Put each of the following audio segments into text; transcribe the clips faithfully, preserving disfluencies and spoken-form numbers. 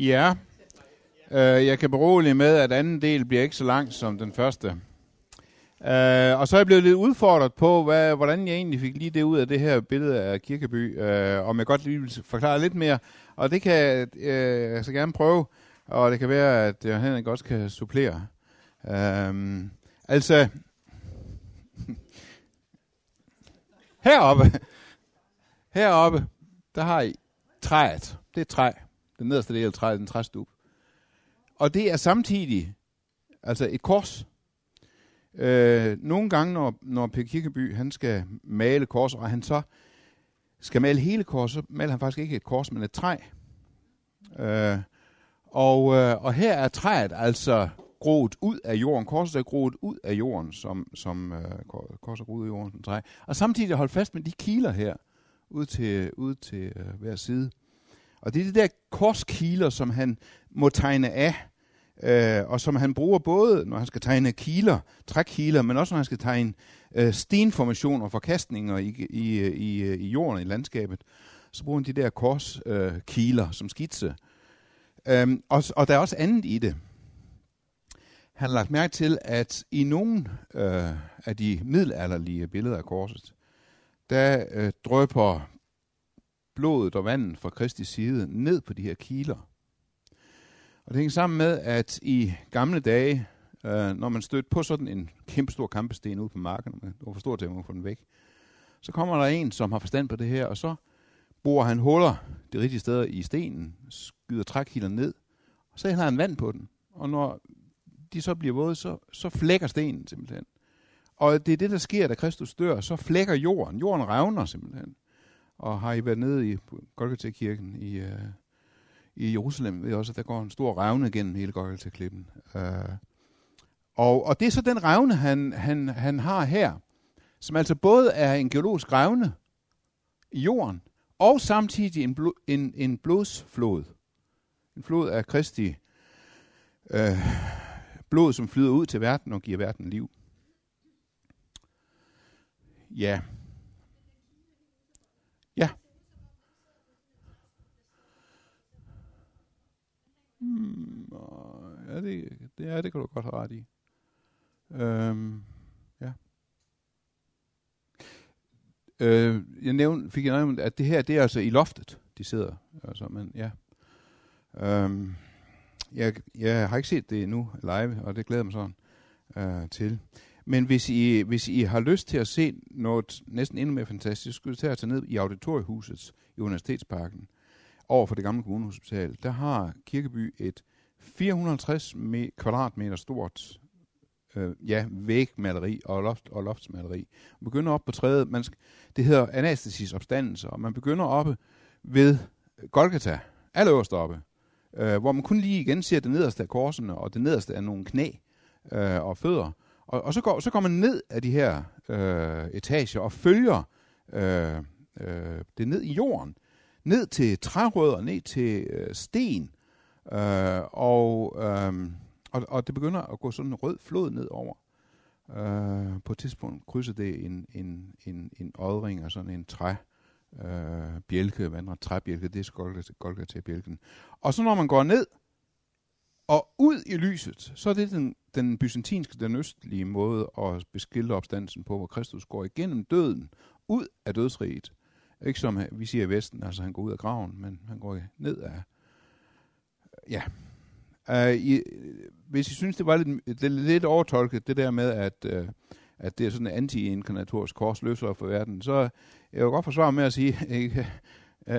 Ja, øh, jeg kan berolige med, at anden del bliver ikke så lang som den første. Øh, og så er jeg blevet lidt udfordret på, hvad, hvordan jeg egentlig fik lige det ud af det her billede af Kirkeby, øh, om jeg godt lige vil forklare lidt mere. Og det kan øh, jeg så gerne prøve, og det kan være, at jeg Henrik også kan supplere. Øh, altså, heroppe, heroppe, der har I træet. Det er træ. Den nederste del af træet, den træstub. Og det er samtidig altså et kors. Øh, nogle gange, når, når Per Kirkeby han skal male kors, og han så skal male hele kors, så maler han faktisk ikke et kors, men et træ. Øh, og, øh, og her er træet altså groet ud af jorden. Korset er groet ud af jorden, som, som øh, korset er groet af jorden som træ. Og samtidig holdt fast med de kiler her, ud til, ud til øh, hver side. Og det er det der korskiler, som han må tegne af, øh, og som han bruger både, når han skal tegne kiler, trækiler, men også når han skal tegne øh, stenformationer og forkastninger i, i, i, i jorden, i landskabet. Så bruger han de der korskiler øh, som skitse. Øhm, og, og der er også andet i det. Han har lagt mærke til, at i nogle øh, af de middelalderlige billeder af korset, der øh, drøber blodet og vandet fra Kristi side ned på de her kiler. Og det hænger sammen med, at i gamle dage, øh, når man stødte på sådan en kæmpe stor kampesten ude på marken, det var for stor til, at man kunne få den væk, så kommer der en, som har forstand på det her, og så borer han huller det rigtige sted i stenen, skyder trækiler ned, og så hælder han vand på den. Og når de så bliver våde, så, så flækker stenen simpelthen. Og det er det, der sker, da Kristus dør, så flækker jorden. Jorden revner simpelthen. Og har I været nede i Golgata-kirken i, øh, i Jerusalem, ved også, at der går en stor revne gennem hele Golgata-klippen. Øh. Og, og det er så den revne, han, han, han har her, som altså både er en geologisk revne i jorden, og samtidig en, blo, en, en blodsflod. En flod af Kristi øh, blod, som flyder ud til verden og giver verden liv. Ja. Ja. Mm, ja, det, det, ja, det kan du godt have ret i. Øhm, ja. Øh, jeg nævnte, fik jeg nævnt, at det her, det er altså i loftet, de sidder. Altså, men ja. Øhm, jeg, jeg har ikke set det endnu live, og det glæder mig sådan øh, til. Men hvis I, hvis I har lyst til at se noget næsten endnu mere fantastisk, så skal I tage at tage ned i Auditoriehuset i Universitetsparken over for det gamle kommunehospital. Der har Kirkeby et fire hundrede og halvtreds me- kvadratmeter stort øh, ja, vægmaleri og, loft, og loftsmaleri. Man begynder op på træet. Man sk- det hedder anastasis opstandelser, og man begynder oppe ved Golgata, allerøverst oppe, øh, hvor man kun lige igen ser det nederste af korsene, og det nederste af nogle knæ øh, og fødder. Og, og så, går, så går man ned af de her øh, etager og følger øh, øh, det ned i jorden. Ned til trærødder, ned til øh, sten. Øh, og, øh, og, og det begynder at gå sådan en rød flod nedover. Øh, på et tidspunkt krydser det en, en, en, en odring og sådan en træ. Øh, bjælke, vandre træbjælke, det er Golgata-bjælken. Og så når man går ned og ud i lyset, så er det den, den byzantinske, den østlige måde at beskille opstandelsen på, hvor Kristus går igennem døden, ud af dødsriget. Ikke som vi siger i Vesten, altså han går ud af graven, men han går ned af... Ja. Uh, I, hvis I synes, det var lidt, det, lidt overtolket, det der med, at, uh, at det er sådan en anti-inkarnatorisk kors løsere for verden, så jeg vil godt forsvare med at sige, uh,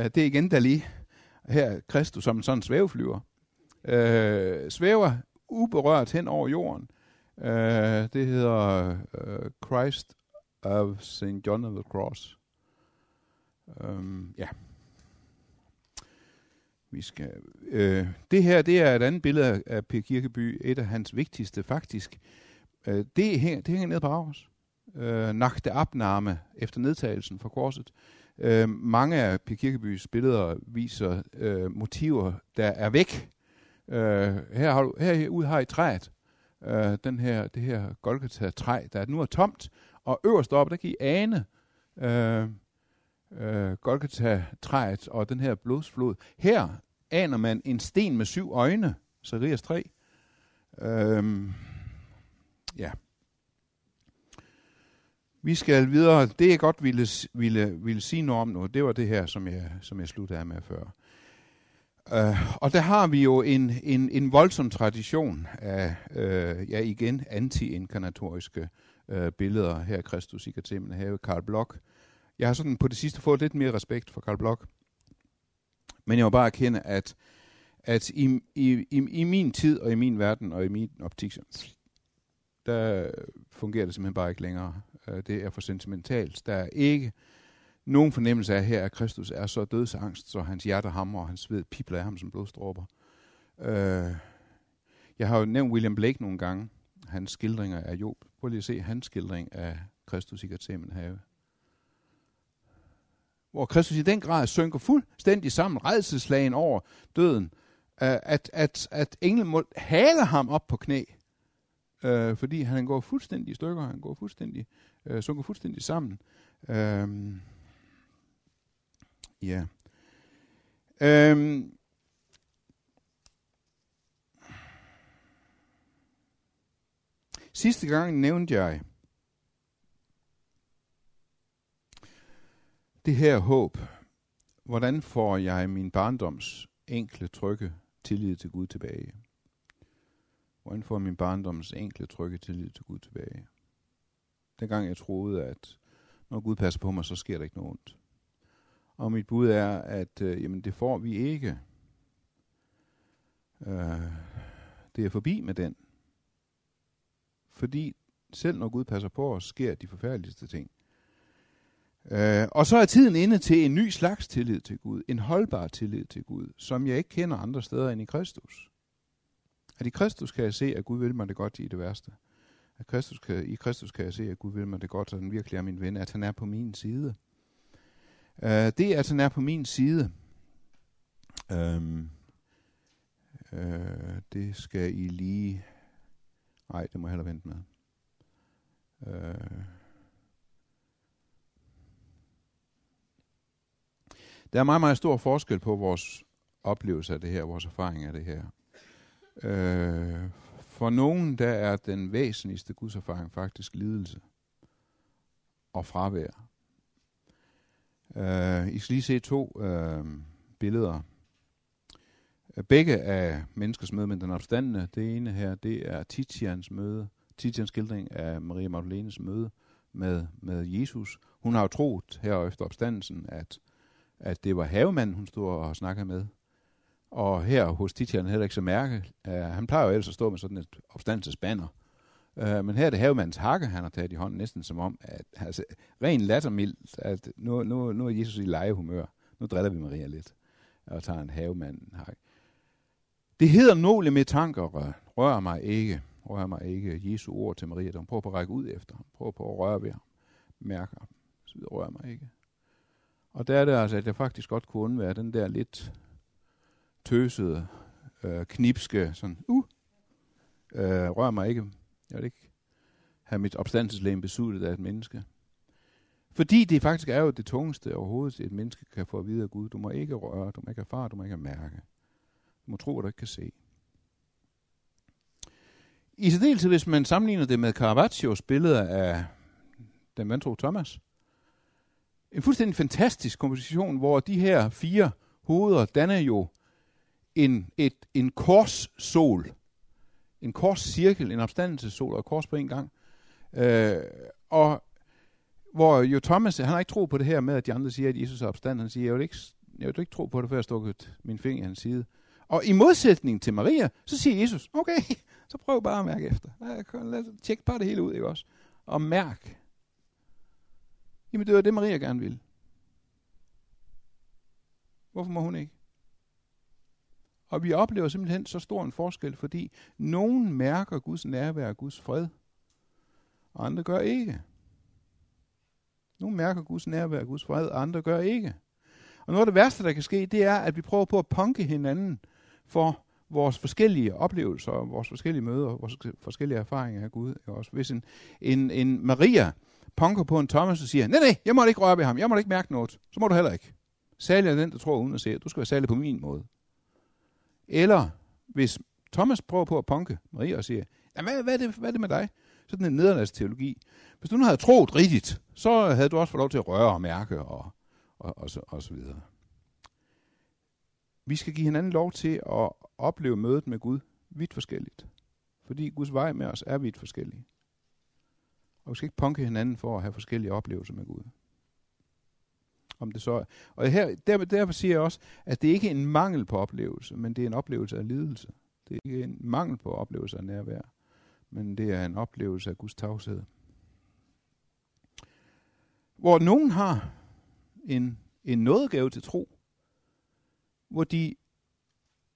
det er igen Dalí. Her Kristus som en sådan svæveflyver. Øh, svæver uberørt hen over jorden. Øh, det hedder øh, Christ of Saint John of the Cross. Um, ja. Vi skal, øh, det her det er et andet billede af Per Kirkeby, et af hans vigtigste faktisk. Øh, det, hænger, det hænger ned på Aarhus. Øh, Nachte Abnahme efter nedtagelsen fra korset. Øh, mange af Per Kirkebys billeder viser øh, motiver, der er væk. Uh, her har du, herude har I træet, uh, den her, det her Golgata-træ, der nu er tomt, og øverst oppe, der kan I ane uh, uh, Golgata-træet og den her blodsflod. Her aner man en sten med syv øjne, Zacharias tre. Øhm, ja. Vi skal videre. Det jeg godt ville, ville, ville sige noget om nu, det var det her, som jeg, som jeg sluttede af med før. Uh, og der har vi jo en, en, en voldsom tradition af, uh, ja igen, anti-inkarnatoriske uh, billeder. Her Kristus i Getsemane, her Carl Bloch. Jeg har sådan på det sidste fået lidt mere respekt for Carl Bloch. Men jeg må bare erkende, at, at i, i, i, i min tid og i min verden og i min optik, der fungerer det simpelthen bare ikke længere. Uh, det er for sentimentalt. Der er ikke nogen fornemmelse af her, at Kristus er så dødsangst, så hans hjerte hamrer, og hans sved pibler af ham som blodstråber. Uh, jeg har jo nævnt William Blake nogle gange, hans skildringer af Job. Prøv lige at se hans skildring af Kristus i Getsemane have. Hvor Kristus i den grad synker fuldstændig sammen, rædselslagen over døden, uh, at, at, at englen må hale ham op på knæ, uh, fordi han går fuldstændig i stykker, han går fuldstændig, uh, synker fuldstændig sammen. Uh, Ja. Yeah. Øhm. Sidste gang nævnte jeg det her håb. Hvordan får jeg min barndoms enkle, trygge tillid til Gud tilbage? Hvordan får jeg min barndoms enkle, trygge tillid til Gud tilbage? Dengang jeg troede, at når Gud passer på mig, så sker der ikke noget ondt. Og mit bud er, at øh, jamen, det får vi ikke. Øh, det er forbi med den. Fordi selv når Gud passer på os, sker de forfærdeligste ting. Øh, og så er tiden inde til en ny slags tillid til Gud. En holdbar tillid til Gud, som jeg ikke kender andre steder end i Kristus. At i Kristus kan jeg se, at Gud vil mig det godt i det værste. At Kristus kan, i Kristus kan jeg se, at Gud vil mig det godt, så han virkelig er min ven. At han er på min side. Uh, det er, at han er på min side. Um, uh, det skal I lige... Nej, det må jeg hellere vente med. Uh. Der er meget, meget stor forskel på vores oplevelse af det her, vores erfaring af det her. Uh, for nogen, der er den væsentligste gudserfaring faktisk lidelse og fravær. Uh, I skal lige se to uh, billeder. Begge af menneskers møde med den opstandende. Det ene her, det er Titians møde. Titians skildring af Maria Magdalenes møde med, med Jesus. Hun har jo troet her efter opstandelsen, at, at det var havemanden, hun stod og snakkede med. Og her hos Titian heller ikke så mærke. Uh, han plejer jo ellers at stå med sådan et opstandelsesbanner. Uh, men her er det havemandens hakke, han har taget i hånden, næsten som om, at altså, ren lattermildt, at nu, nu, nu er Jesus i legehumør. Nu driller vi Maria lidt, og tager en havemandens hakke. Det hedder nogle med tanker, rør mig ikke, rør mig ikke, Jesu ord til Maria, der prøver på at række ud efter ham, prøver på at røre ved ham, mærker ham, så videre, rør mig ikke. Og der er det altså, at jeg faktisk godt kunne undvære den der lidt tøsede, øh, knipske, sådan, uh, øh, rør mig ikke. Jeg vil ikke have mit opstandelseslegeme besudlet af et menneske. Fordi det faktisk er jo det tungeste overhovedet, et menneske kan få at vide af Gud. Du må ikke røre, du må ikke erfare, du må ikke mærke. Du må tro, at du ikke kan se. I særdeleshed, hvis man sammenligner det med Caravaggios billeder af den vantro Thomas. En fuldstændig fantastisk komposition, hvor de her fire hoveder danner jo en, et, en korssol. En korscirkel, en opstandelsessol og et kors på en gang. Øh, og hvor jo Thomas, han har ikke tro på det her med, at de andre siger, at Jesus er opstanden. Han siger, jeg vil ikke, jeg vil ikke tro på det, før jeg stukket min finger i hans side. Og i modsætning til Maria, så siger Jesus, okay, så prøv bare at mærke efter. Tjek bare det hele ud, ikke også? Og mærk. Jamen det var det, Maria gerne ville. Hvorfor må hun ikke? Og vi oplever simpelthen så stor en forskel, fordi nogen mærker Guds nærvær og Guds fred, og andre gør ikke. Nogen mærker Guds nærvær og Guds fred, og andre gør ikke. Og noget af det værste, der kan ske, det er, at vi prøver på at punke hinanden for vores forskellige oplevelser, vores forskellige møder, vores forskellige erfaringer af Gud. Også hvis en, en, en Maria punker på en Thomas og siger, nej, nej, jeg må ikke røre ved ham, jeg må ikke mærke noget, så må du heller ikke. Særlig er den, der tror uden at se, du skal være særlig på min måde. Eller hvis Thomas prøver på at punke Maria og siger, hvad, hvad, er det, hvad er det med dig? Sådan en nederlandsteologi. Hvis du nu havde troet rigtigt, så havde du også fået lov til at røre og mærke og, og, og, så, og så videre. Vi skal give hinanden lov til at opleve mødet med Gud vidt forskelligt. Fordi Guds vej med os er vidt forskellige. Og vi skal ikke punke hinanden for at have forskellige oplevelser med Gud. Om det så er. Og her, derfor, derfor siger jeg også, at det ikke er en mangel på oplevelse, men det er en oplevelse af lidelse. Det er ikke en mangel på oplevelse af nærvær, men det er en oplevelse af Guds tavshed. Hvor nogen har en, en nådegave til tro, hvor de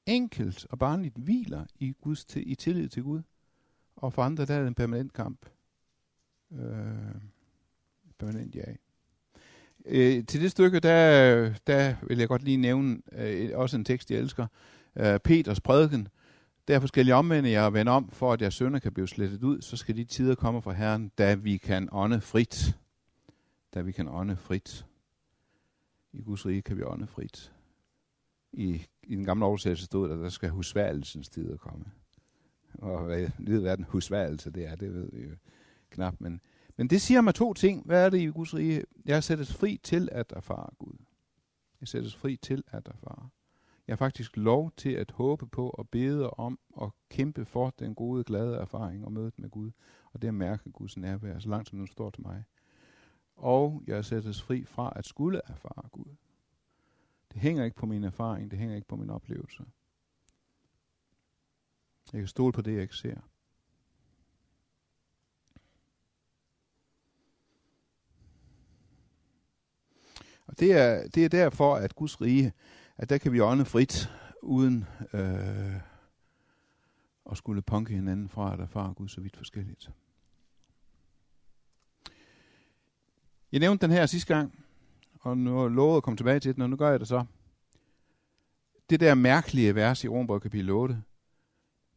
enkelt og barnligt hviler i, Guds til, i tillid til Gud, og for andre der er det en permanent kamp. Øh, permanent ja. Øh, til det stykke, der, der vil jeg godt lige nævne øh, også en tekst, jeg elsker. Øh, Peters prædiken. Derfor skal jeg omvende jer og vende om, for at jeres synder kan blive slettet ud, så skal de tider komme fra Herren, da vi kan ånde frit. Da vi kan ånde frit. I Guds rige kan vi ånde frit. I, i den gamle oversættelse stod der, der skal husværelsens tider komme. Og hvad den husværelse det er, det ved vi jo knap, men Men det siger mig to ting. Hvad er det i Guds rige? Jeg sættes fri til at erfare Gud. Jeg sættes fri til at erfare. Jeg har faktisk lov til at håbe på og bede om og kæmpe for den gode, glade erfaring og mødet med Gud. Og det at mærke Guds nærvær, så langt som den står til mig. Og jeg sættes fri fra at skulle erfare Gud. Det hænger ikke på min erfaring, det hænger ikke på min oplevelse. Jeg kan stole på det, jeg ikke ser. Og det er, det er derfor, at Guds rige, at der kan vi ånde frit, uden øh, at skulle punke hinanden fra, at erfare Gud så vidt forskelligt. Jeg nævnte den her sidste gang, og nu lovede at komme tilbage til den, og nu gør jeg det så. Det der mærkelige vers i Romerbrevet kapitel otte.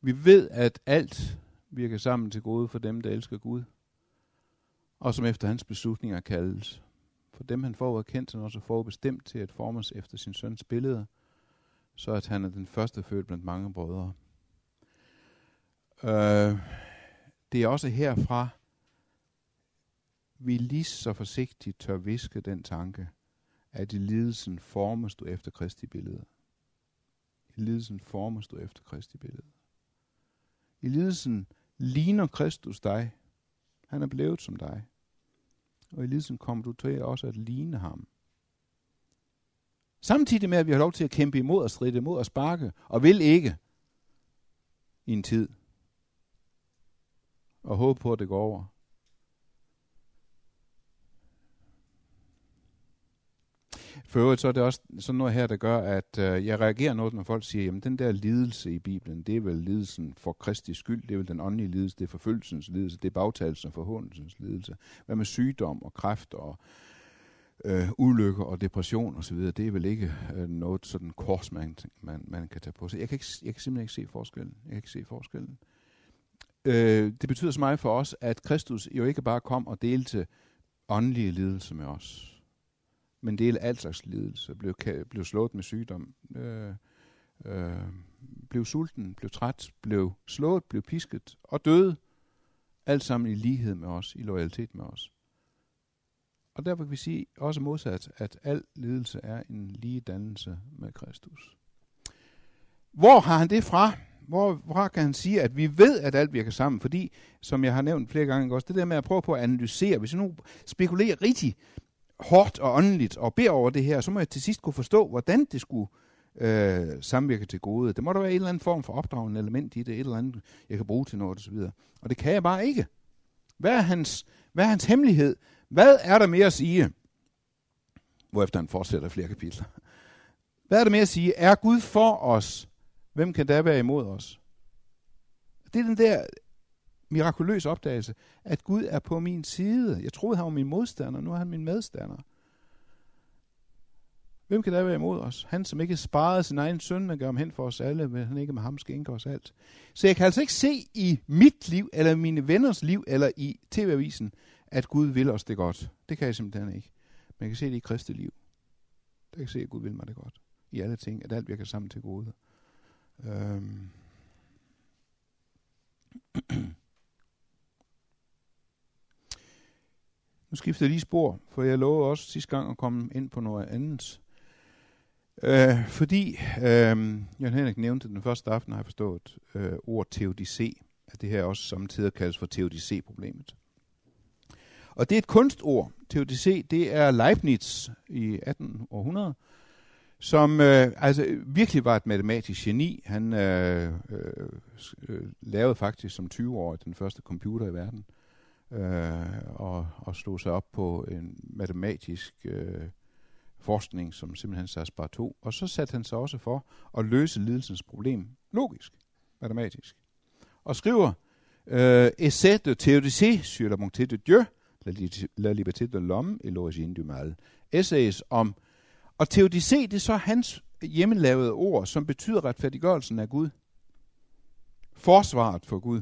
Vi ved, at alt virker sammen til gode for dem, der elsker Gud, og som efter hans beslutninger kaldes. For dem han forudkendt, han også forudbestemt til at formes efter sin søns billede, så at han er den første født blandt mange brødre. Øh, det er også herfra, vi lige så forsigtigt tør viske den tanke, at i lidelsen formes du efter Kristi billede. I lidelsen formes du efter Kristi billede. I lidelsen ligner Kristus dig. Han er blevet som dig. Og i lidelsen kommer du til også at ligne ham. Samtidig med, at vi har lov til at kæmpe imod og stride imod og sparke, og vil ikke i en tid. Og håbe på, at det går over. For øvrigt så er det også sådan noget her, der gør, at øh, jeg reagerer noget, når folk siger, jamen den der lidelse i Bibelen, det er vel lidelsen for Kristi skyld, det er vel den åndelige lidelse, det er forfølgelsens lidelse, det er bagtagelsen og forhåndelsens lidelse. Hvad med sygdom og kræft og øh, ulykker og depression osv., det er vel ikke øh, noget sådan kors, man, man, man kan tage på sig. Jeg kan, ikke, jeg kan simpelthen ikke se forskellen. Jeg kan ikke se forskellen. Øh, det betyder så meget for os, at Kristus jo ikke bare kom og delte åndelige lidelse med os. Men del af alt slags lidelse, blev, blev slået med sygdom, øh, øh, blev sulten, blev træt, blev slået, blev pisket og døde. Alt sammen i lighed med os, i loyalitet med os. Og derfor kan vi sige også modsat, at al lidelse er en lige dannelse med Kristus. Hvor har han det fra? Hvor, hvor kan han sige, at vi ved, at alt virker sammen? Fordi, som jeg har nævnt flere gange også, det der med at prøve på at analysere, hvis vi nu spekulerer rigtigt, hårdt og åndeligt og beder over det her, så må jeg til sidst kunne forstå, hvordan det skulle øh, samvirke til gode. Det må der være en eller anden form for opdragende element i det, et eller andet, jeg kan bruge til noget og så videre. Og det kan jeg bare ikke. Hvad er hans, hvad er hans hemmelighed? Hvad er der mere at sige? Hvorefter han fortsætter flere kapitler. Hvad er der mere at sige? Er Gud for os? Hvem kan da være imod os? Det er den der mirakuløs opdagelse, at Gud er på min side. Jeg troede, han var min modstander, nu er han min medstander. Hvem kan der være imod os? Han, som ikke sparede sin egen søn og gav ham hen for os alle, men han ikke med ham skænker os alt. Så jeg kan altså ikke se i mit liv, eller mine venners liv, eller i T V-avisen, at Gud vil os det godt. Det kan jeg simpelthen ikke. Men jeg kan se det i Kristi liv. Jeg kan se, at Gud vil mig det godt. I alle ting, at alt virker sammen til gode. Øhm. Nu skifter jeg lige spor, for jeg lovede også sidste gang at komme ind på noget andet. Øh, fordi, øh, Jørgen Henrik nævnte den første aften, har jeg forstået øh, ord teodicé, at det her også samtidig kaldes for teodicé-problemet. Og det er et kunstord. Teodicé, det er Leibniz i attende århundrede, som øh, altså virkelig var et matematisk geni. Han øh, øh, lavede faktisk som tyve-årig den første computer i verden, øh, og, og slog sig op på en matematisk øh, forskning, som simpelthen sats bare to. Og så satte han sig også for at løse lidelsens problem logisk, matematisk. Og skriver, øh, Essai de théodicé sur la bonté de Dieu, la liberté de l'homme et l'origine du mal. Essays om, og teodicé, det er så hans hjemmelavede ord, som betyder retfærdiggørelsen af Gud. Forsvaret for Gud.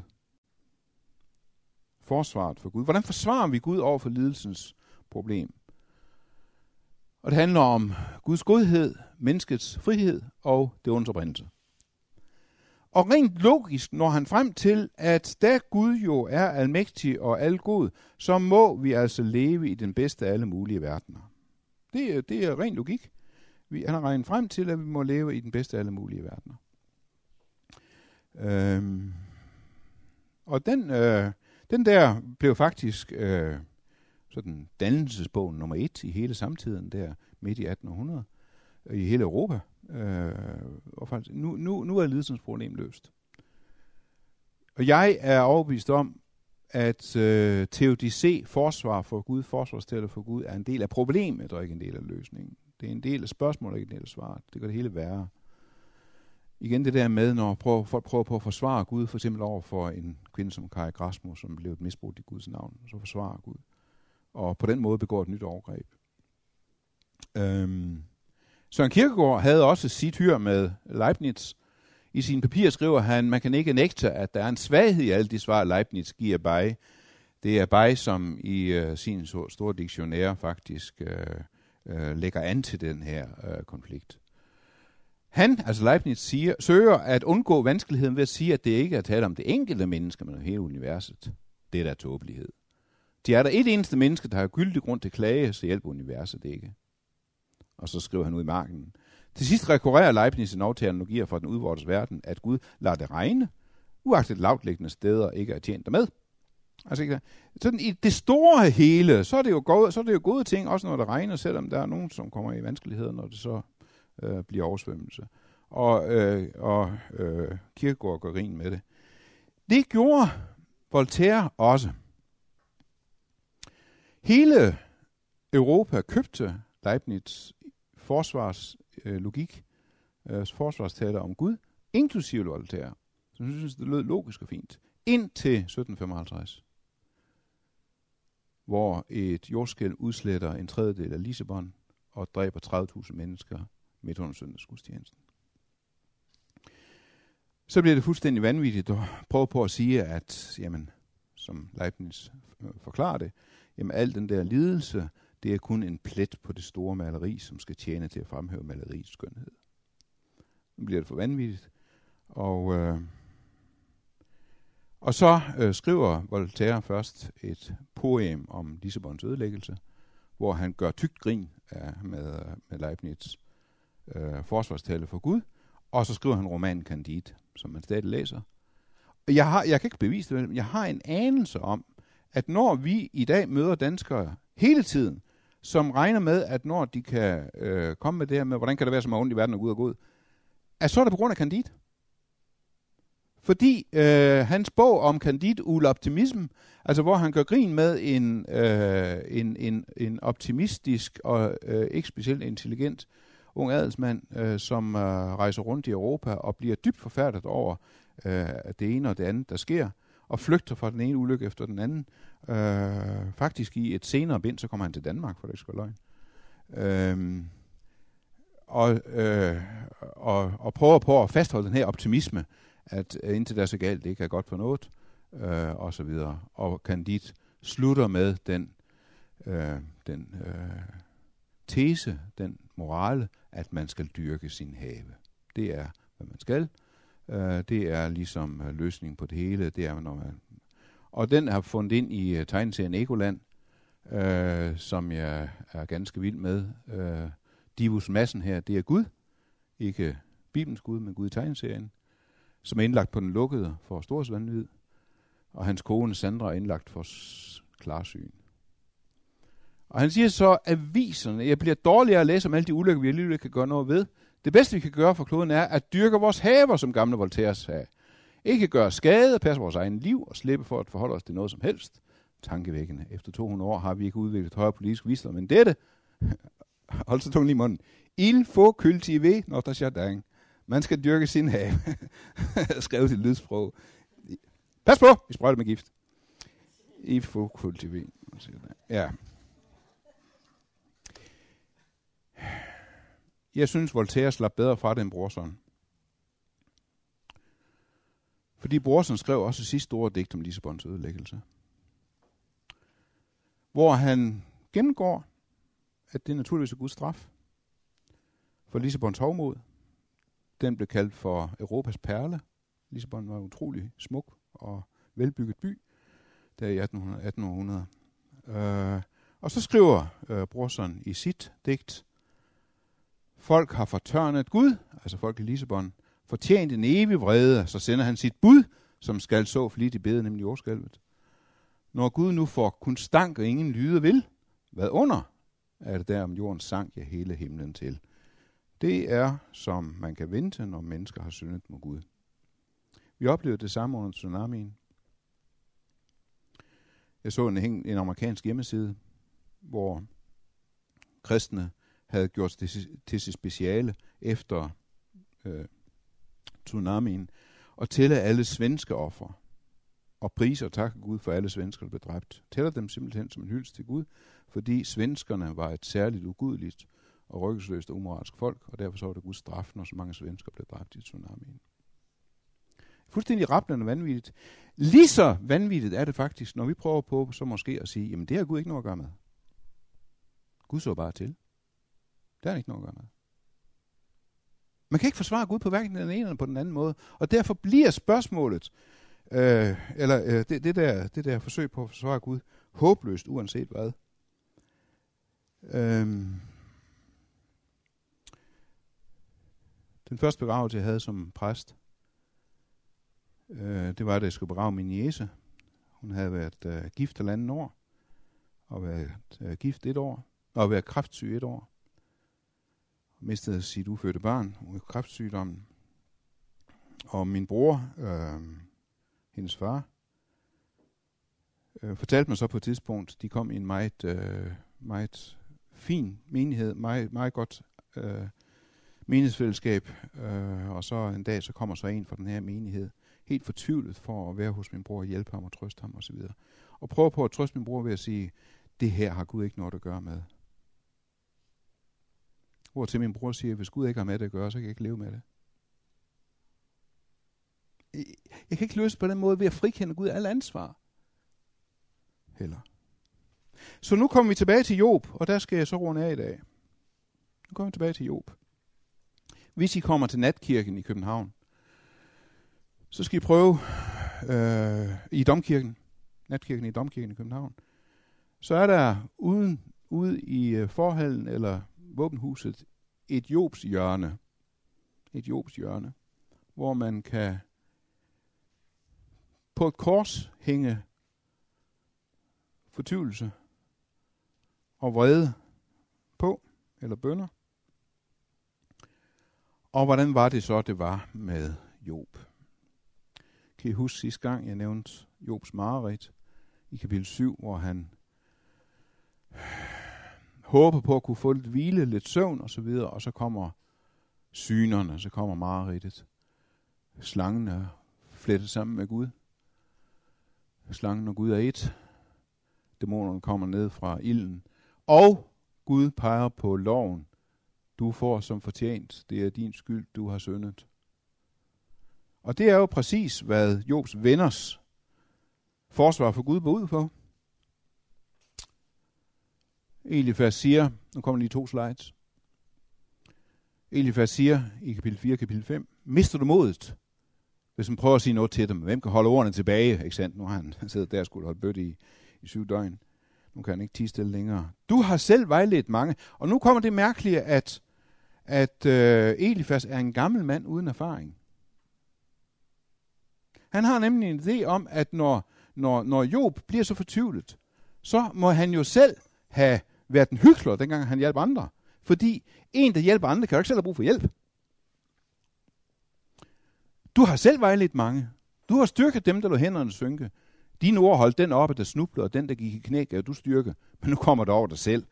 Forsvaret for Gud. Hvordan forsvarer vi Gud over for lidelsens problem? Og det handler om Guds godhed, menneskets frihed og det ondes oprindelse. Og rent logisk når han frem til, at da Gud jo er almægtig og algod, så må vi altså leve i den bedste af alle mulige verdener. Det er, det er ren logik. Vi, han har regnet frem til, at vi må leve i den bedste af alle mulige verdener. Øhm. Og den, øh, den der blev faktisk øh, sådan dannelsesbogen nummer et i hele samtiden, der midt i attenhundrede, i hele Europa. Øh, og faktisk, nu, nu, nu er lidelsens problem løst. Og jeg er overbevist om, at øh, teodicé, forsvar for Gud, forsvarstæller for Gud, er en del af problemet, og ikke en del af løsningen. Det er en del af spørgsmålet, og ikke en del af svaret. Det gør det hele værre. Igen det der med, når prøver, folk prøver på at forsvare Gud, for eksempel over for en kvinde som Kari Grasmus, som blev misbrugt i Guds navn, så forsvarer Gud. Og på den måde begår et nyt overgreb. Øhm... Søren Kierkegaard havde også sit hyr med Leibniz. I sine papirer skriver han, man kan ikke nægte, at der er en svaghed i alle de svar, Leibniz giver Bayle. Det er Bayle, som i øh, sin store diktionære faktisk øh, øh, lægger an til den her øh, konflikt. Han, altså Leibniz, siger, søger at undgå vanskeligheden ved at sige, at det ikke er tale om det enkelte menneske, men om hele universet. Det er der tåbelighed. De er der et eneste menneske, der har gyldig grund til klage, så hjælper universet ikke. Og så skriver han ud i marken. Til sidst rekurrerer Leibniz endog til analogier fra den udvortes verden, at Gud lader det regne, uagtet lavtliggende steder ikke er tjent dermed. Altså ikke sådan i det store hele, så er det jo gode, så er det jo gode ting, også når det regner, selvom der er nogen, som kommer i vanskeligheder, når det så øh, bliver oversvømmelse. Og, øh, og øh, Kierkegaard går rin med det. Det gjorde Voltaire også. Hele Europa købte Leibniz forsvarslogik, øh, øh, forsvarstaler om Gud, inklusive Voltaire, som synes, det lød logisk og fint, indtil sytten femoghalvtreds, hvor et jordskælv udsletter en tredjedel af Lissabon og dræber tredive tusind mennesker midt under søndagsgudstjenesten. Så bliver det fuldstændig vanvittigt at prøve på at sige, at, jamen, som Leibniz forklarer det, jamen, al den der lidelse, det er kun en plet på det store maleri, som skal tjene til at fremhæve maleriets skønhed. Nu bliver det for vanvittigt. Og, øh, og så øh, skriver Voltaire først et poem om Lissabons ødelæggelse, hvor han gør tykt grin af, med, med Leibniz' øh, forsvarstale for Gud, og så skriver han romanen Kandid, som man stadig læser. Jeg, har, jeg kan ikke bevise det, men jeg har en anelse om, at når vi i dag møder danskere hele tiden, som regner med, at når de kan øh, komme med det her med, hvordan kan det være så meget ondt i verden, og Gud er god, at så er det på grund af Kandid. Fordi øh, hans bog om Kandid, Ule Optimism, altså hvor han gør grin med en, øh, en, en, en optimistisk og øh, ikke specielt intelligent ung adelsmand, øh, som øh, rejser rundt i Europa og bliver dybt forfærdet over øh, det ene og det andet, der sker, og flygter fra den ene ulykke efter den anden. Øh, faktisk i et senere bind, så kommer han til Danmark, for det skal løgn. Øh, og, øh, og, og prøver på at fastholde den her optimisme, at indtil der er så galt, det ikke er godt for noget, øh, og så videre. Og Candide slutter med den, øh, den øh, tese, den morale, at man skal dyrke sin have. Det er, hvad man skal. Øh, det er ligesom løsningen på det hele. Det er, når man og den har fundet ind i uh, tegneserien Egoland, øh, som jeg er ganske vild med. Øh, Divus Madsen her, det er Gud. Ikke Bibelens Gud, men Gud i tegneserien, som er indlagt på den lukkede for storsvandvid. Og hans kone Sandra er indlagt for klarsyn. Og han siger så, at aviserne, jeg bliver dårligere at læse om alle de ulykker, vi alligevel kan gøre noget ved. Det bedste, vi kan gøre for kloden, er at dyrke vores haver, som gamle Voltaire sagde. Ikke gøre skade, passe vores egen liv og slippe for at forholde os til noget som helst. Tankevækkende. Efter to hundrede år har vi ikke udviklet højere politisk visdom end dette. Hold så tungen i munden. Il faut cultiver notre jardin. Man skal dyrke sin have. Skrevet til lydsprog. Pas på, vi sprøjter med gift. Il faut cultiver. Ja. Jeg synes, Voltaire slap bedre fra det end Brorson. Fordi Brorson skrev også det sidste store digt om Lissabons ødelæggelse. Hvor han gennemgår, at det naturligvis er Guds straf for Lissabons hovmod. Den blev kaldt for Europas perle. Lissabon var en utrolig smuk og velbygget by der i atten hundrede. Uh, og så skriver uh, Brorson i sit digt: folk har fortørnet Gud, altså folk i Lissabon, fortjent en evig vrede, så sender han sit bud, som skal så flittigt bede, nemlig jordskælvet. Når Gud nu får kun stank og ingen lyde vil, hvad under er det der om jorden sank jeg hele himlen til. Det er, som man kan vente, når mennesker har syndet mod Gud. Vi oplevede det samme under tsunamien. Jeg så en, en amerikansk hjemmeside, hvor kristne havde gjort det til sit speciale efter øh, tsunamien, og tælle alle svenske ofre og priser og takke Gud for alle svensker, der blev dræbt. Tæller dem simpelthen som en hyldest til Gud, fordi svenskerne var et særligt ugudeligt og ryggesløst og umoralsk folk, og derfor så var det Guds straf, når så mange svensker blev dræbt i tsunamien. Fuldstændig rablende vanvittigt. Lige så vanvittigt er det faktisk, når vi prøver på så måske at sige, jamen det har Gud ikke noget at gøre med. Gud så bare til. Der er ikke noget at gøre med. Man kan ikke forsvare Gud på hverken den ene eller på den anden måde, og derfor bliver spørgsmålet, øh, eller øh, det, det, der, det der forsøg på at forsvare Gud, håbløst uanset hvad. Øhm. Den første begravelse, jeg havde som præst, øh, det var, da jeg skulle begrave min niece. Hun havde været øh, gift halvanden år, og været øh, gift et år, og været kræftsyg et år. Mistede sit ufødte barn med kræftsygdommen. Og min bror, øh, hendes far, øh, fortalte mig så på et tidspunkt, de kom i en meget, øh, meget fin menighed, meget, meget godt øh, menighedsfællesskab. Øh, og så en dag, så kommer så en fra den her menighed, helt fortvivlet for at være hos min bror, hjælpe ham og trøste ham osv. Og prøve på at trøste min bror ved at sige, det her har Gud ikke noget at gøre med. Hvor til min bror siger, hvis Gud ikke har med det at gøre, så kan jeg ikke leve med det. Jeg kan ikke løse på den måde ved at frikende Gud alle ansvar. Heller. Så nu kommer vi tilbage til Job, og der skal jeg så runde af i dag. Nu kommer vi tilbage til Job. Hvis I kommer til Natkirken i København, så skal I prøve øh, i Domkirken, Natkirken i Domkirken i København, så er der uden, ude i forhallen eller våbenhuset, et Jobs hjørne, et Jobs hjørne, hvor man kan på et kors hænge fortvivlelse og vrede på, eller bønner. Og hvordan var det så, det var med Job? Kan I huske sidste gang, jeg nævnte Jobs mareridt i kapitel syv, hvor han håber på at kunne få lidt hvile, lidt søvn og så videre, og så kommer synerne, så kommer mareridtet. Slangen er flettet sammen med Gud. Slangen og Gud er et. Dæmonerne kommer ned fra ilden. Og Gud peger på loven. Du får som fortjent. Det er din skyld, du har syndet. Og det er jo præcis, hvad Jobs venners forsvar for Gud var ud på. Elifas siger, nu kommer lige to slides. Elifas siger i kapitel fire og kapitel fem, mister du modet, Hvis man prøver at sige noget til dem, hvem kan holde ordene tilbage? Ikke sandt? Nu har han siddet der og skulle holde bøtte i, i syv døgn. Nu kan han ikke tie stille længere. Du har selv vejledt mange. Og nu kommer det mærkelige, at, at øh, Elifas er en gammel mand uden erfaring. Han har nemlig en idé om, at når, når, når Job bliver så fortvivlet, så må han jo selv have været en hykler, dengang han hjalp andre. Fordi en, der hjælper andre, kan jo ikke selv have brug for hjælp. Du har selv vejledt mange. Du har styrket dem, der lå hænderne synke. Dine ord holdt den oppe, der snublede, og den, der gik i knæ, gav du styrke. Men nu kommer det over dig selv.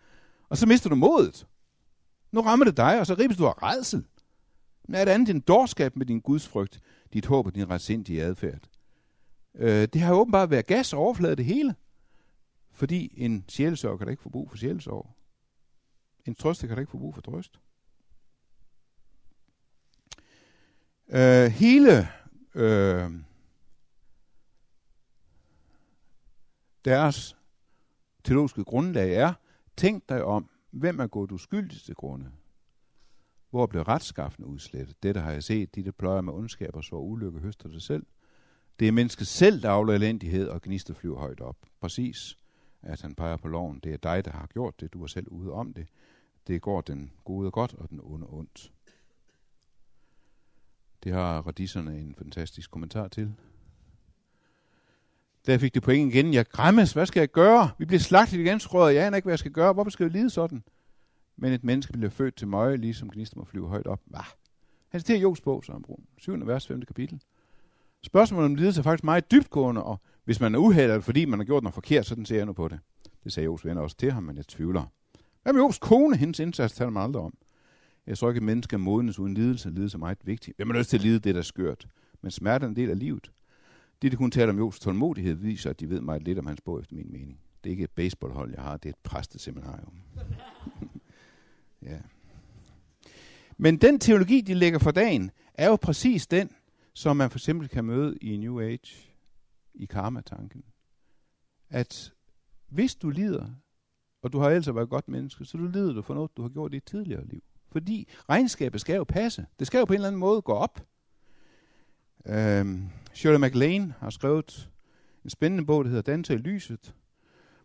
Og så mister du modet. Nu rammer det dig, og så ribes du af rædsel. Men er det andet din dårskab med din gudsfrygt, dit håb og din retsindige adfærd? Øh, det har åbenbart været gas og overflade det hele. Fordi en sjælsorg kan da ikke få brug for sjælsorg. En trøster kan da ikke få brug for trøst. Uh, hele uh, deres teologiske grundlag er, tænk dig om, hvem er gået uskyldig til grunde? Hvor blev retskaffende udslettet? Det, der har jeg set, de der pløjer med ondskab og så ulykke, høster det selv. Det er mennesket selv, der afler elendighed og gnister flyver højt op. Præcis, at han peger på loven. Det er dig, der har gjort det. Du er selv ude om det. Det går den gode godt, og den onde ondt. Det har radiserne en fantastisk kommentar til. Der fik det point igen. Jeg græmmes. Hvad skal jeg gøre? Vi bliver slagtet igen, skrøder. Jeg aner ikke, hvad jeg skal gøre. Hvorfor skal jeg lide sådan? Men et menneske bliver født til møje, ligesom gnister må flyve højt op. Ah. Han citerer Jobs bog, som brug. syvende vers, femte kapitel. Spørgsmålet om lidelse er faktisk meget dybtgående, og hvis man er uheldig, fordi man har gjort noget forkert, så den ser jeg nu på det. Det sagde Jobs venner også til ham, men jeg tvivler. Hvad med Jobs kone? Hendes indsats taler man aldrig om. Jeg tror ikke, at mennesker modnes uden lidelse. Lidelse er meget vigtigt. Hvem er nødt til at lide det, der er skørt? Men smerte er en del af livet. Det, de kun taler om Jobs tålmodighed, viser, at de ved meget lidt om hans bog, efter min mening. Det er ikke et baseballhold, jeg har. Det er et præsteseminarium. Ja. Men den teologi, de lægger for dagen, er jo præcis den, som man for eksempel kan møde i New Age, i karma-tanken. At hvis du lider, og du har altså været et godt menneske, så du lider du for noget, du har gjort i et tidligere liv. Fordi regnskabet skal jo passe. Det skal jo på en eller anden måde gå op. Øhm, Shirley MacLaine har skrevet en spændende bog, der hedder Danser i lyset,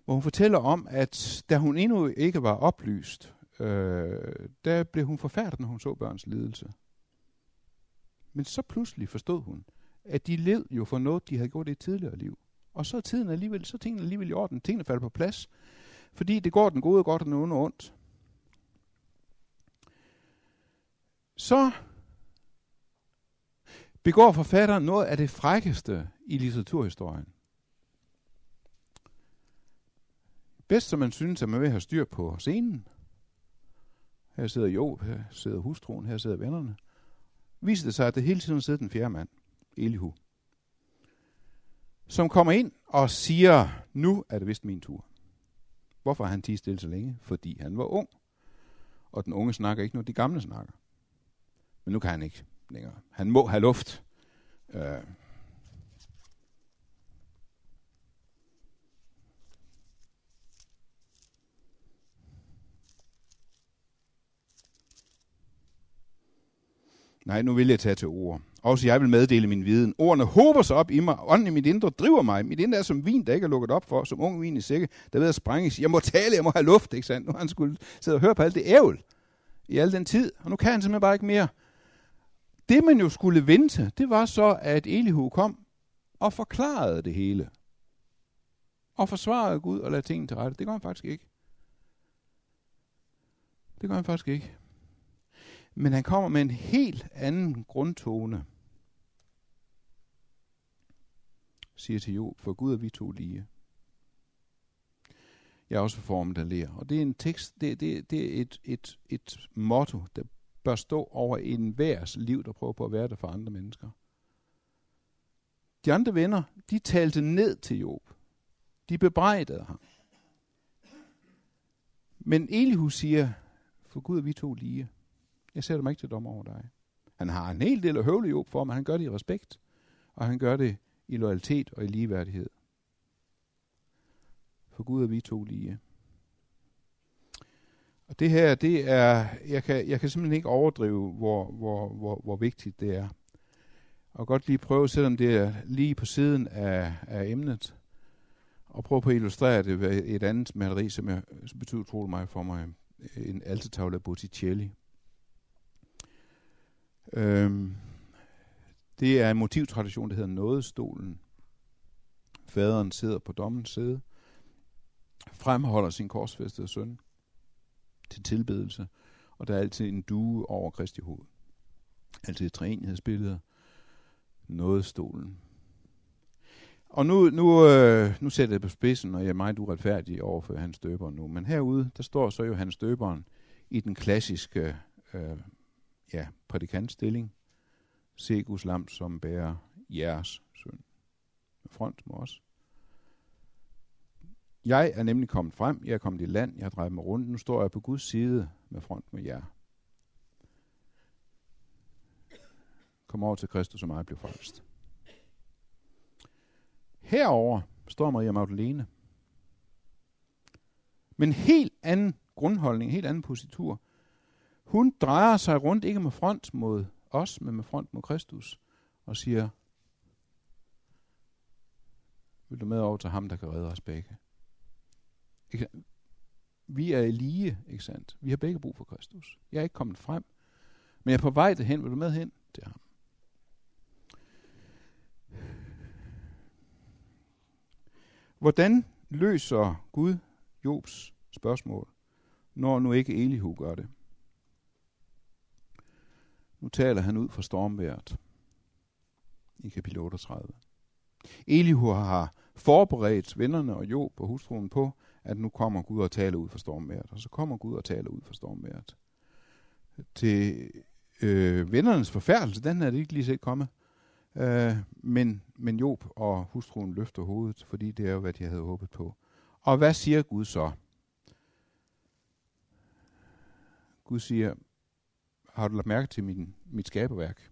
hvor hun fortæller om, at da hun endnu ikke var oplyst, øh, der blev hun forfærdet, når hun så børns lidelse. Men så pludselig forstod hun, at de led jo for noget, de havde gjort i et tidligere liv. Og så er tiden alligevel, så tingene alligevel i orden, tingene falder på plads, fordi det går den gode godt og den onde ondt. Så begår forfatteren noget af det frækkeste i litteraturhistorien. Bedst som man synes, at man vil have styr på scenen. Her sidder Job, her sidder hustruen, her sidder vennerne. Viser det sig, at det hele tiden sidder den fjerde mand, Elihu, som kommer ind og siger, nu er det vist min tur. Hvorfor har han tiet stille så længe? Fordi han var ung. Og den unge snakker ikke, når de gamle snakker. Men nu kan han ikke længere. Han må have luft. Øh. Nej, nu vil jeg tage til ord. Også jeg vil meddele min viden. Ordene håber sig op i mig. Ånden i mit indre driver mig. Mit indre er som vin, der ikke er lukket op for. Som ung vin i sække, der ved at sprænges. Jeg må tale, jeg må have luft. Ikke sandt? Nu har han skulle sidde og høre på alt det ævl i al den tid, og nu kan han simpelthen bare ikke mere. Det, man jo skulle vente, det var så, at Elihu kom og forklarede det hele. Og forsvarede Gud og lade tingene til rette. Det gør han faktisk ikke. Det gør han faktisk ikke. Men han kommer med en helt anden grundtone. Siger til Job, for Gud er vi to lige. Jeg er også formet af ler. Og det er en tekst, det, det, det er et, et, et motto, der bør stå over enhvers liv, der prøver på at være der for andre mennesker. De andre venner, de talte ned til Job. De bebrejdede ham. Men Elihu siger, for Gud er vi to lige. Jeg sætter mig ikke til dommer over dig. Han har en hel del at høvle Job for, men han gør det i respekt, og han gør det i loyalitet og i ligeværdighed. For Gud er vi to lige. Og det her, det er, jeg kan, jeg kan simpelthen ikke overdrive, hvor, hvor, hvor, hvor vigtigt det er. og godt lige prøve, selvom det er lige på siden af, af emnet, og prøve på at illustrere det ved et andet maleri, som, jeg, som betyder utrolig meget for mig, en altertavle af Botticelli. Øhm, det er en motivtradition, der hedder nådestolen. Faderen sidder på dommens sæde, fremholder sin korsfæstede søn til tilbedelse, og der er altid en due over Kristi hoved. Altid treenighedsbilleder, nådestolen. Og nu, nu, øh, nu sætter jeg på spidsen, og jeg er meget uretfærdig overfor Johannes Døberen nu, men herude, der står så Johannes Døberen i den klassiske øh, ja, prædikantstilling. Se Guds lam, som bærer jeres synd. Med front med os. Jeg er nemlig kommet frem, jeg er kommet i land, jeg har drejet mig rundt, nu står jeg på Guds side med front med jer. Kom over til Kristus, som jeg blev frelst. Herover står Maria Magdalene. Men helt anden grundholdning, helt anden positur. Hun drejer sig rundt, ikke med front mod os, men med front mod Kristus, og siger, vil du med over til ham, der kan redde os begge? Vi er lige, ikke sandt? Vi har begge brug for Kristus. Jeg er ikke kommet frem, men jeg er på vej derhen. Vil du med hen til ham? Hvordan løser Gud Jobs spørgsmål, når nu ikke Elihu gør det? Nu taler han ud fra stormværet i kapitel otteogtredive. Elihu har forberedt vennerne og Job og hustruen på, at nu kommer Gud og taler ud fra stormværet. Og så kommer Gud og taler ud fra stormværet. Til øh, vennernes forfærdelse, den er det ikke lige set komme. Øh, men, men Job og hustruen løfter hovedet, fordi det er jo, hvad de havde håbet på. Og hvad siger Gud så? Gud siger, har du lagt mærke til min, mit skaberværk?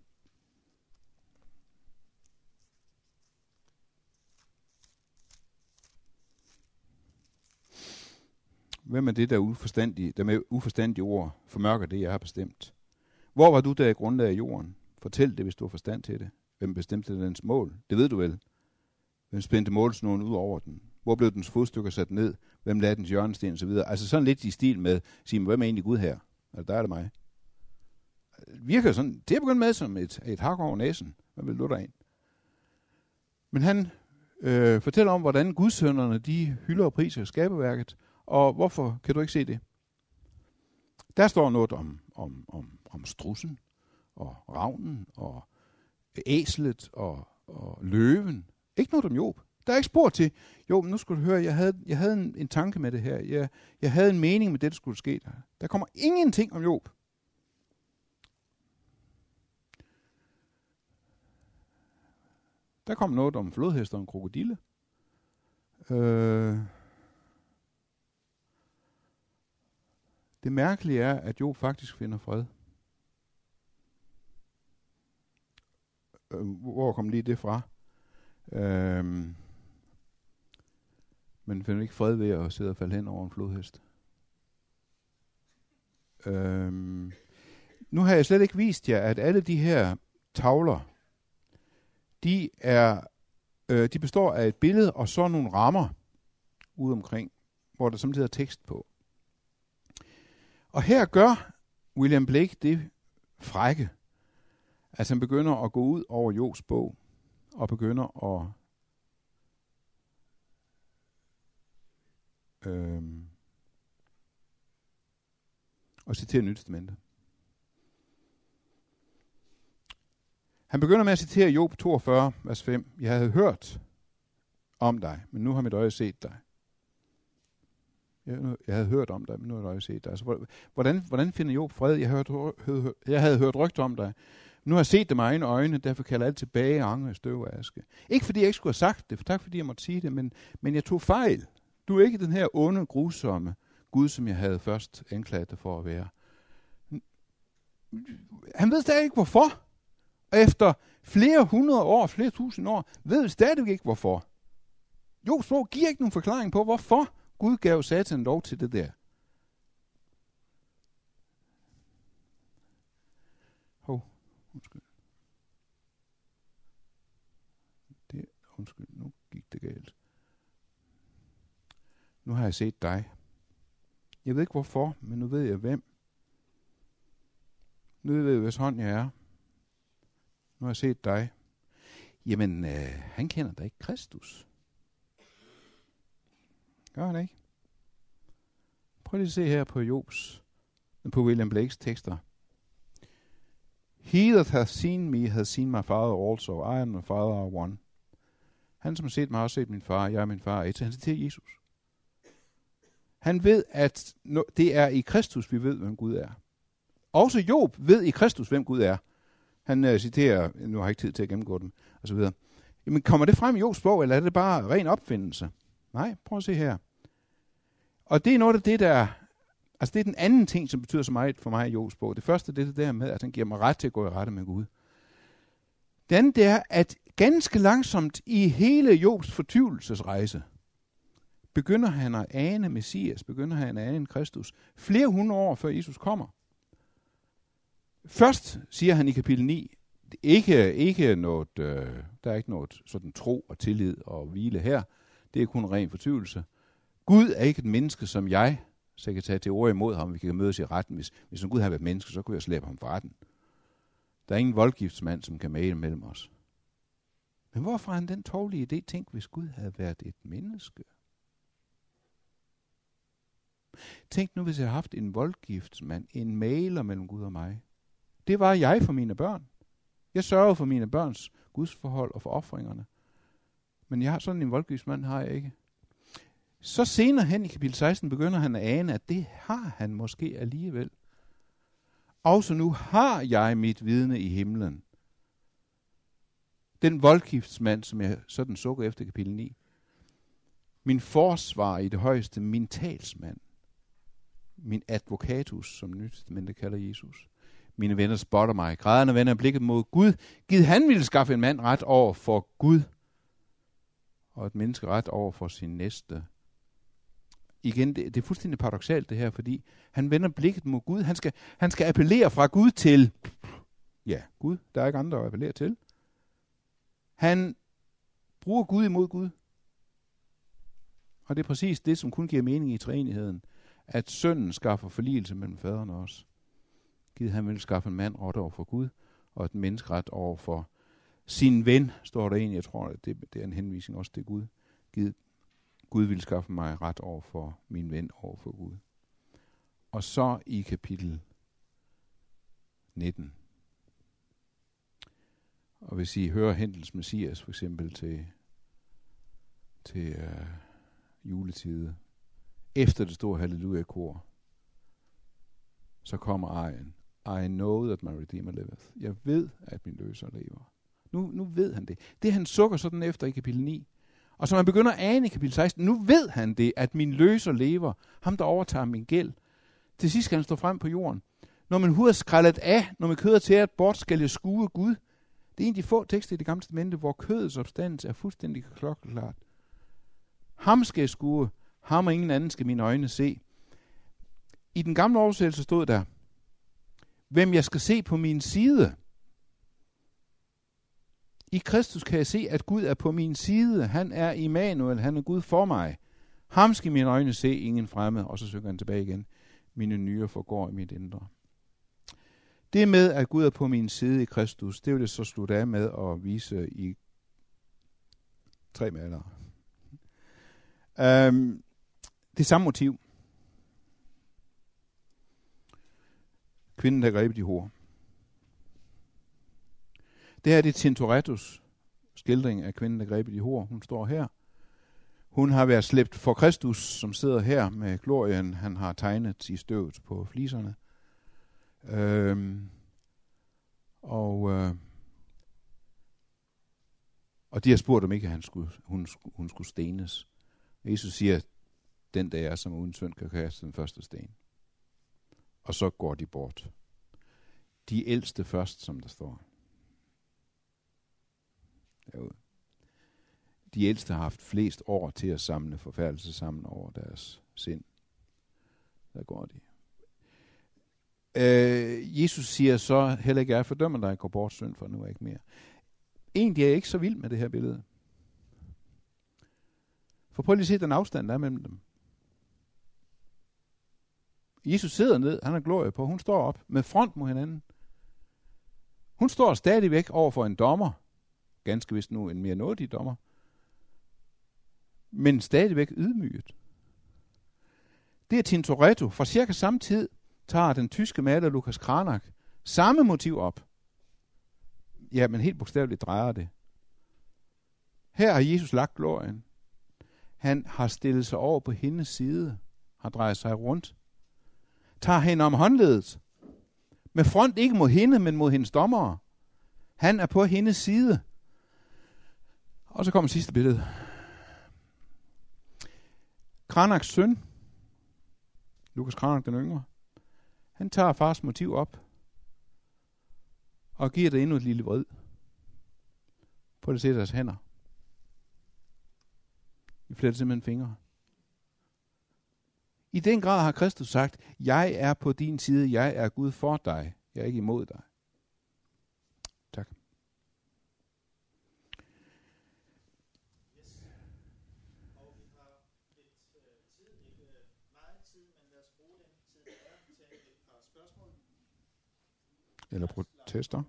Hvem er det, der, uforstandige, der med uforstandige ord formørker det, jeg har bestemt? Hvor var du, der i grundlag af jorden? Fortæl det, hvis du har forstand til det. Hvem bestemte dens mål? Det ved du vel. Hvem spændte målsnålen ud over den? Hvor blev dens fodstykker sat ned? Hvem lagde dens hjørnesten og så videre? Altså sådan lidt i stil med, sige, hvem er egentlig Gud her? Altså, der er det mig. Virker sådan, det er begyndt med som et, et hak over næsen. Hvad vil du derind? Men han øh, fortæller om, hvordan gudssønderne, de hylder og priser skaberværket. Og hvorfor kan du ikke se det? Der står noget om, om, om, om strudsen, og ravnen, og æslet, og, og løven. Ikke noget om Job. Der er ikke spor til, jo, men nu skulle du høre, jeg havde, jeg havde en, en tanke med det her. Jeg, jeg havde en mening med det, der skulle ske der. Der kommer ingenting om Job. Der kom noget om flodhester og en krokodille. Øh... Det mærkelige er, at Job faktisk finder fred. Hvor kom lige det fra? Øhm, men finder ikke fred ved at sidde og falde hen over en flodhest. Øhm, nu har jeg slet ikke vist jer, at alle de her tavler, de, er, øh, de består af et billede og så nogle rammer ude omkring, hvor der samtidig er tekst på. Og her gør William Blake det frække, at han begynder at gå ud over Jobs bog, og begynder at øhm, at citere Nyt Testamente. Han begynder med at citere Job toogfyrre, vers fem. Jeg havde hørt om dig, men nu har mit øje set dig. Jeg havde hørt om dig, men nu har jeg ikke set dig. Altså, hvordan, hvordan finder Job fred? Jeg havde, hørt, jeg havde hørt rygter om dig. Nu har jeg set det med egne øjne, derfor kan jeg alt tilbage og angre i støv og aske. Ikke fordi jeg ikke skulle have sagt det, for tak fordi jeg måtte sige det, men, men jeg tog fejl. Du er ikke den her onde, grusomme Gud, som jeg havde først anklaget dig for at være. Han ved stadig ikke hvorfor. Og efter flere hundrede år, flere tusind år, ved vi stadig ikke hvorfor. Job så giver ikke nogen forklaring på, hvorfor Gud gav Satan lov til det der. Hov, undskyld. Undskyld, nu gik det galt. Nu har jeg set dig. Jeg ved ikke hvorfor, men nu ved jeg hvem. Nu ved jeg, hvis hånd jeg er. Nu har jeg set dig. Jamen, øh, han kender da ikke Kristus. Gør han ikke? Prøv lige at se her på Jobs, på William Blakes tekster. He that hath seen me, hath seen my father also. I and my father are one. Han, som har set mig, har set min far. Jeg er min far. Et. Han citerer Jesus. Han ved, at det er i Kristus, vi ved, hvem Gud er. Også Job ved i Kristus, hvem Gud er. Han øh, citerer, nu har jeg ikke tid til at gennemgå den, og så videre. Jamen, kommer det frem i Jobs bog, eller er det bare ren opfindelse? Nej, prøv at se her. Og det er noget af det, der... Altså, det er den anden ting, som betyder så meget for mig i Jobs bog. Det første, det er det der med, at han giver mig ret til at gå i rette med Gud. Det andet, det er, at ganske langsomt i hele Jobs fortvivlelsesrejse, begynder han at ane Messias, begynder han at ane Kristus, flere hundrede år før Jesus kommer. Først siger han i kapitel ni, ikke, ikke noget, øh, der er ikke noget sådan tro og tillid og hvile her. Det er kun ren fortvivlelse. Gud er ikke et menneske som jeg, så jeg kan tage til ord imod ham, vi kan mødes i retten. Hvis, hvis en Gud havde været menneske, så kunne jeg slæbe ham fra retten. Der er ingen voldgiftsmand, som kan male mellem os. Men hvorfor han den tårlige idé? Tænk, hvis Gud havde været et menneske. Tænk nu, hvis jeg havde haft en voldgiftsmand, en maler mellem Gud og mig. Det var jeg for mine børn. Jeg sørgede for mine børns gudsforhold og for ofringerne. Men jeg har sådan en voldgiftsmand har jeg ikke. Så senere hen i kapitel seksten begynder han at ane, at det har han måske alligevel. Også nu har jeg mit vidne i himlen. Den voldgiftsmand, som jeg sådan sukker efter kapitel ni. Min forsvar i det højeste, min talsmand. Min advokatus, som Nyt Testamente kalder Jesus. Mine venner spotter mig. Grædende venner blikket mod Gud. Gid han ville skaffe en mand ret over for Gud. Og et menneske ret over for sin næste. Igen, det, det er fuldstændig paradoksalt det her, fordi han vender blikket mod Gud. Han skal, han skal appellere fra Gud til, ja, Gud. Der er ikke andre at appellere til. Han bruger Gud imod Gud. Og det er præcis det, som kun giver mening i treenigheden. At synden skaffer forligelse mellem faderen og os. Gid han ville skaffe en mand ret over for Gud, og et menneske ret over for sin ven, står der egentlig. Jeg tror, at det, det er en henvisning også til Gud. Gid Gud ville skaffe mig ret over for min ven over for Gud. Og så i kapitel nitten. Og hvis I hører Hendels Messias for eksempel til, til øh, juletid, efter det store halleluja-kor, så kommer ejen. I know that my Redeemer liveth. Jeg ved, at min løser lever. Nu, nu ved han det. Det han sukker sådan efter i kapitel ni. Og som han begynder at ane i kapitel seksten, nu ved han det, at min løser lever. Ham, der overtager min gæld. Til sidst skal han stå frem på jorden. Når min hud er skrællet af, når min kød er tæret bort, skal jeg skue Gud. Det er en af de få tekster i Det Gamle Testamente, hvor kødets opstandelse er fuldstændig klokkeklart. Ham skal jeg skue. Ham og ingen anden skal mine øjne se. I den gamle oversættelse stod der, hvem jeg skal se på min side. I Kristus kan jeg se, at Gud er på min side. Han er Emmanuel, han er Gud for mig. Ham skal mine øjne se, ingen fremmed. Og så søger han tilbage igen. Mine nyrer forgår i mit indre. Det med, at Gud er på min side i Kristus, det vil jeg så slutte af med at vise i tre malere. Um, det samme motiv. Kvinden, der grebet i hor. Det her det er Tintorettos skildring af kvinden, der grebet i hor. Hun står her. Hun har været slæbt for Kristus, som sidder her med glorien, han har tegnet i støvet på fliserne. Øhm, og, øh, og de har spurgt, om ikke han skulle, hun, hun skulle stenes. Jesus siger, den der er, som uden synd kan kaste den første sten. Og så går de bort. De ældste først, som der står. Derude. De ældste har haft flest år til at samle forfærdelse sammen over deres sind. Der går de. Øh, Jesus siger så, heller ikke jeg fordømmer dig, går bort synd, for nu er jeg ikke mere. Egentlig er jeg ikke så vild med det her billede. For prøv lige at se den afstand, der er mellem dem. Jesus sidder ned, han har glorie på, hun står op med front mod hinanden. Hun står stadigvæk over for en dommer, ganske vist nu en mere nådig dommer, men stadigvæk ydmyget. Det er Tintoretto. Fra cirka samme tid tager den tyske maler Lucas Cranach samme motiv op. Ja, men helt bogstaveligt drejer det. Her har Jesus lagt glorien. Han har stillet sig over på hendes side, har drejet sig rundt, tager hende om håndledet, med front ikke mod hende, men mod hendes dommere. Han er på hendes side. Og så kommer sidste billede. Cranachs søn, Lucas Cranach den yngre, han tager fars motiv op og giver det endnu et lille vrid på det sætter deres hænder. De fletter simpelthen fingre. I den grad har Kristus sagt, jeg er på din side, jeg er Gud for dig, jeg er ikke imod dig. Tak. Yes. Og vi har lidt uh, tid, ikke meget tid, men lad os bruge den tid, der er til et par spørgsmål. Eller protester.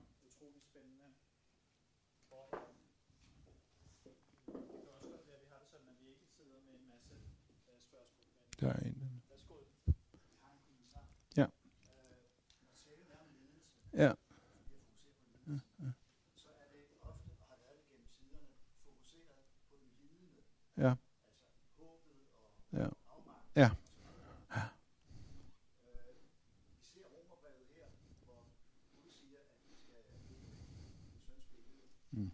Der er en. Ja. Ja. Så er det ofte, og har været gennem tiderne, fokuseret på den lidende. Ja. Altså håbet og afmagt. Ja. Ja. Vi ser Romerbrevet her, hvor Gud siger, at vi skal have det i søns billede. Jeg synes,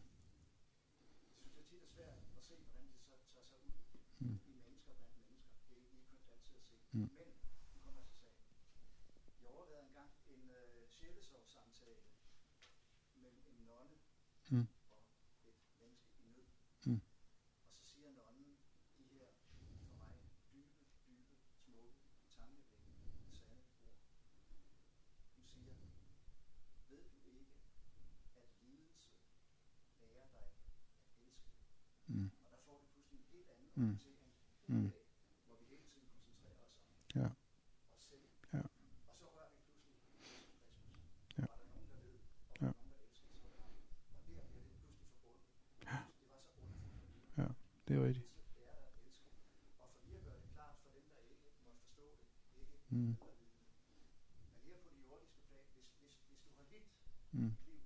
det er svært at se, hvordan det så tager sig ud i mennesker blandt mennesker. Det er ikke kun altid at se. Men nu kommer jeg til sagen. Jeg overvejede engang en sjælesorgssamtale mellem en nonne mm. og et menneske i nød. Mm. Og så siger nonnen de her for mig dybe, dybe, smukke, tankevækkende, sande ord. Hun siger, ved du ikke, at lidelse lærer dig at elske? Mm. Og der får du pludselig en helt anden mm. orientering, mm. hvor vi hele tiden koncentrerer os om ja. os selv. Ja. Og så rører vi pludselig ja. og der er nogen, der ved, og der er nogen, der elsker sig. Og der bliver det pludselig forbundet. Ja. Det var så underfuldt. Ja, det er rigtigt. Og for lige at gøre det klart for dem, der ikke måtte forstå det, ikke mm. eller vide. Men her på det jordiske plan, hvis, hvis, hvis du har lidt mm. et liv,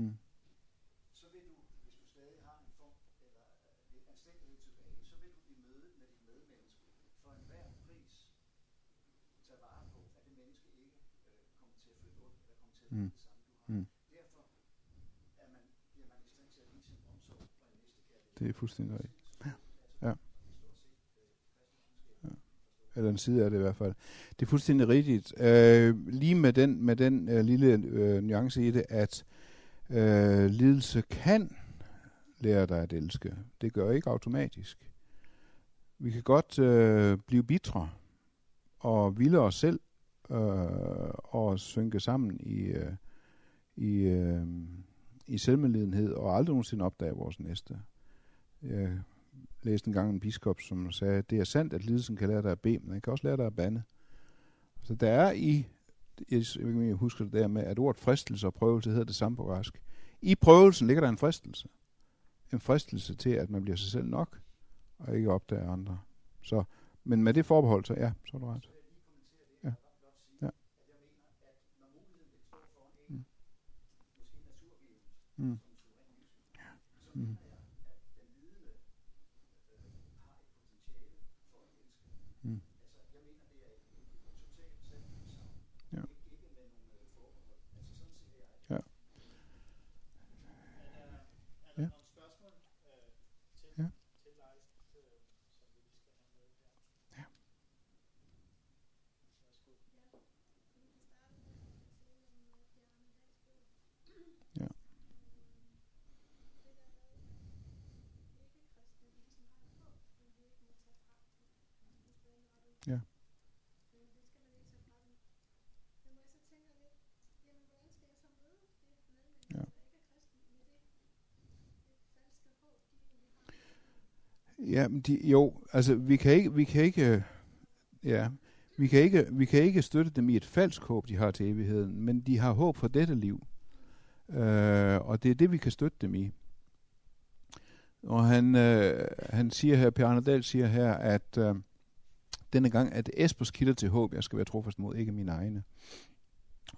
mm. så vil du, hvis du stadig har en form eller øh, lidt anstændighed tilbage, så vil du blive mødet med dit medmenneske for enhver pris tage vare på, at det menneske ikke øh, kommer til at føle ondt eller kommer til at føle det samme, du har. Mm. Derfor er man, bliver man i stand til at vise en omsorg for en næste kærlighed. Det er fuldstændig rigtigt. Ja. Eller en side af det i hvert fald. Det er fuldstændig rigtigt. Øh, lige med den, med den øh, lille øh, nuance i det, at øh, lidelse kan lære dig at elske. Det gør ikke automatisk. Vi kan godt øh, blive bitre og vilde os selv øh, og synke sammen i, øh, i, øh, i selvmedlidenhed og aldrig nogensinde opdage vores næste. Øh, Jeg læste engang en biskop, som sagde, det er sandt, at lidelsen kan lære dig at bede, men den kan også lære dig at bande. Så der er i, jeg husker det der med, at ordet fristelse og prøvelse hedder det samme på græsk. I prøvelsen ligger der en fristelse. En fristelse til, at man bliver sig selv nok, og ikke opdager andre. Så, men med det forbehold, så ja, så er du ret. Ja. Ja. Mm. Mm. Mm. Ja. Ja, de, jo, altså vi kan ikke, vi kan ikke, ja, vi kan ikke, vi kan ikke støtte dem i et falsk håb, de har til evigheden, men de har håb for dette liv, uh, og det er det vi kan støtte dem i. Og han, øh, han siger her, Per Arnaldal siger her, at øh, denne gang er det Espers kilder til håb, jeg skal være trofast mod, ikke mine egne.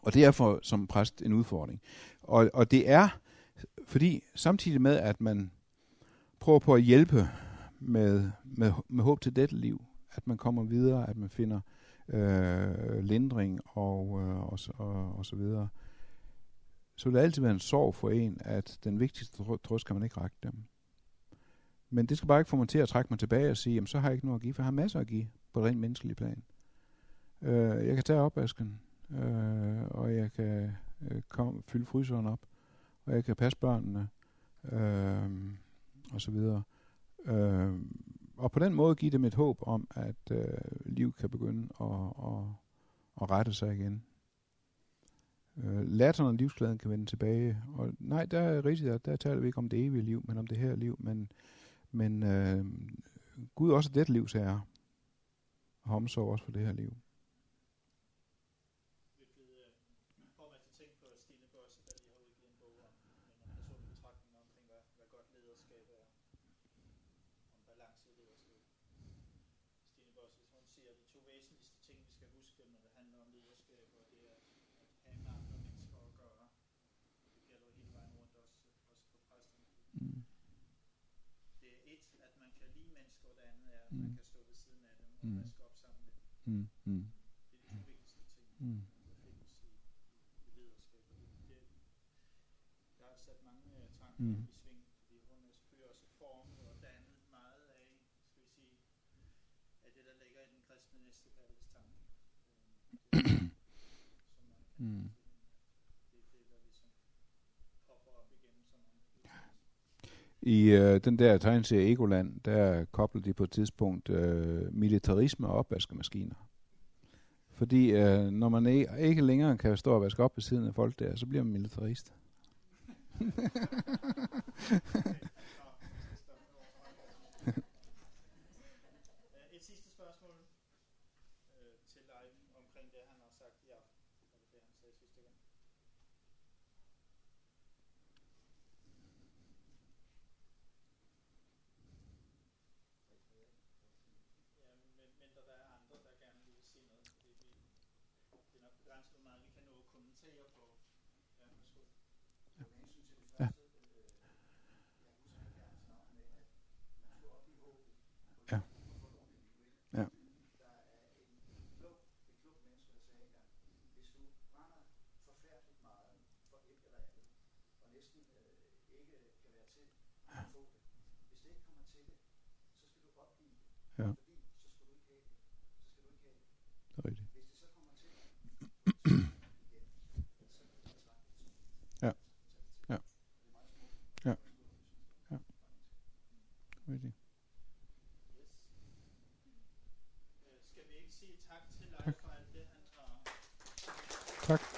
Og det er for, som præst en udfordring. Og, og det er, fordi samtidig med, at man prøver på at hjælpe med, med, med håb til dette liv, at man kommer videre, at man finder øh, lindring og, øh, og, og, og så videre, så vil det altid være en sorg for en, at den vigtigste trøst kan man ikke række dem. Men det skal bare ikke få mig til at trække mig tilbage og sige, jamen så har jeg ikke noget at give, for jeg har masser at give på et rent menneskeligt plan. Øh, jeg kan tage opvasken, øh, og jeg kan øh, kom, fylde fryseren op, og jeg kan passe børnene, øh, og så videre. Øh, og på den måde give dem et håb om, at øh, liv kan begynde at, at, at rette sig igen. Øh, latteren og livsglæden kan vende tilbage. Og nej, der er rigtigt, der taler vi ikke om det evige liv, men om det her liv, men Men øh, Gud også er dette livs herre, og har omsorg også for det her liv. Mm. Mm. Mm. Jeg har sat mange tanker mm. i sving, fordi hun er selvfølgelig også formet og dannet meget af, skal vi sige, af det, der ligger i den kristne næstekærlighedstanke. Mm. Det er det, der ligesom popper op igennem. I øh, den der tegneserie Egoland, der koblede de på et tidspunkt øh, militarisme og opvaskemaskiner. Fordi øh, når man e- ikke længere kan stå og vaske op ved siden af folk der, så bliver man militarist. Et sidste spørgsmål til dig omkring det, han har sagt i aften. Det, han sagde sidste gang. Tak.